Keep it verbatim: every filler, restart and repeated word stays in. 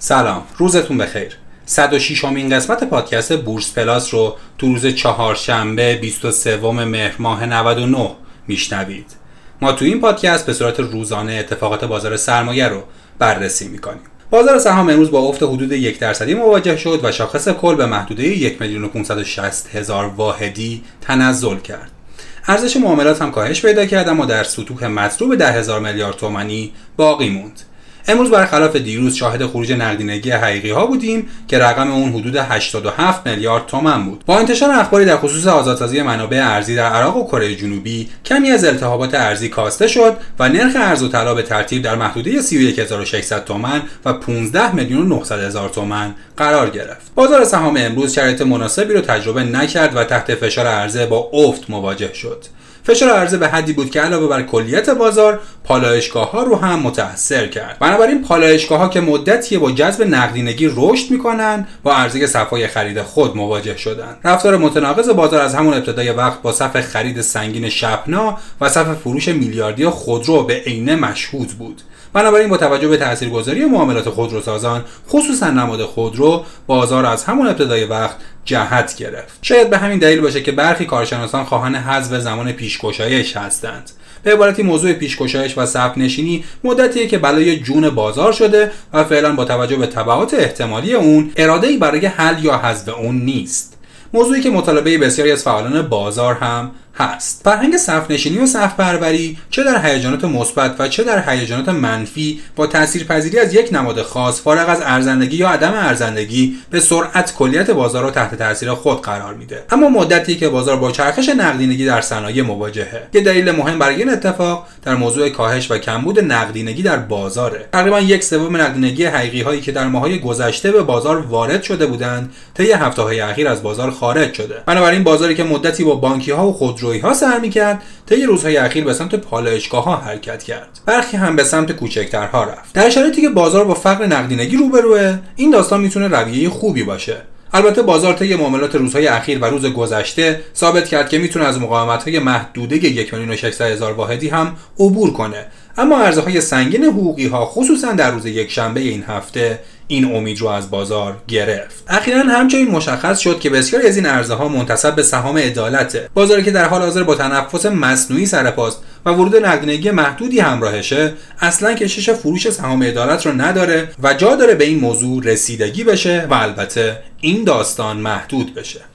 سلام، روزتون بخیر. صد و ششمین قسمت پادکست بورس پلاس رو تو روز چهارشنبه بیست و سوم مهر ماه نود و نه میشنوید. ما تو این پادکست به صورت روزانه اتفاقات بازار سرمایه رو بررسی میکنیم. بازار سهام امروز با افت حدود یک درصدی مواجه شد و شاخص کل به محدوده یک میلیون و پانصد و شصت هزار واحدی تنزل کرد. ارزش معاملات هم کاهش پیدا کرد اما در سطوح مطلوب ده هزار میلیارد تومانی باقی موند. امروز برخلاف دیروز شاهد خروج نقدینگی حقیقی ها بودیم که رقم اون حدود هشتاد و هفت میلیارد تومان بود. با انتشار اخباری در خصوص آزادسازی منابع ارزی در عراق و کره جنوبی کمی از التهابات ارزی کاسته شد و نرخ ارز و طلا به ترتیب در محدوده سی و یک هزار و ششصد تومان و پانزده میلیون و نهصد هزار تومان قرار گرفت. بازار سهام امروز شرایط مناسبی رو تجربه نکرد و تحت فشار ارزه با افت مواجه شد. فشار عرضه به حدی بود که علاوه بر کلیت بازار پالایشگاه‌ها رو هم متاثر کرد. بنابراین پالایشگاه‌ها که مدتی با جذب نقدینگی رشد می‌کنن با عرضه صفای خرید خود مواجه شدند. رفتار متناقض بازار از همون ابتدای وقت با صف خرید سنگین شپنا و صف فروش میلیاردی خودرو به عینه مشهود بود. بنابراین با توجه به تاثیرگذاری معاملات خودروسازان خصوصا نماد خودرو بازار از همون ابتدای وقت جهت گرفت. شاید به همین دلیل باشه که برخی کارشناسان خواهان حذف زمان پیش‌گشایش هستند. به عبارتی موضوع پیش‌گشایش و صف نشینی مدتیه که بلای جون بازار شده و فعلا با توجه به تبعات احتمالی اون اراده‌ای برای حل یا حذف اون نیست. موضوعی که مطالبه بسیاری از فعالان بازار هم هست. فرهنگ صف نشینی و صف پروری چه در هیجانات مثبت و چه در هیجانات منفی با تاثیرپذیری از یک نماد خاص فارغ از ارزندگی یا عدم ارزندگی به سرعت کلیت بازار را تحت تاثیر خود قرار میده. اما مدتی که بازار با چرخش نقدینگی در صنایع مواجهه. یه دلیل مهم برای این اتفاق در موضوع کاهش و کمبود نقدینگی در بازاره. تقریبا یک سوم نقدینگی حقیقی هایی که در ماهای گذشته به بازار وارد شده بودند طی هفته‌های اخیر از بازار خارج شده. بنابراین بازاری که مدتی با بانکی‌ها و خودرویی‌ها سر می‌کرد طی روزهای اخیر به سمت پالایشگاه‌ها حرکت کرد. برخی هم به سمت کوچکترها رفت. در شرایطی که بازار با فقر نقدینگی روبروه، این داستان میتونه رویه خوبی باشه. البته بازار طی معاملات روزهای اخیر و روز گذشته ثابت کرد که میتونه از مقاومت‌های محدوده یک میلیون و ششصد هزار واحدی هم عبور کنه. اما ارزهای سنگین حقوقی‌ها خصوصا در روز یکشنبه این هفته این امید رو از بازار گرفت. اخیراً همچنین مشخص شد که بسیاری از این ارزها منتسب به سهام عدالته. بازاری که در حال حاضر با تنفس مصنوعی سرپاست و ورود نقدینگی محدودی همراهشه، اصلاً کشش فروش سهام عدالت رو نداره و جا داره به این موضوع رسیدگی بشه و البته این داستان محدود بشه.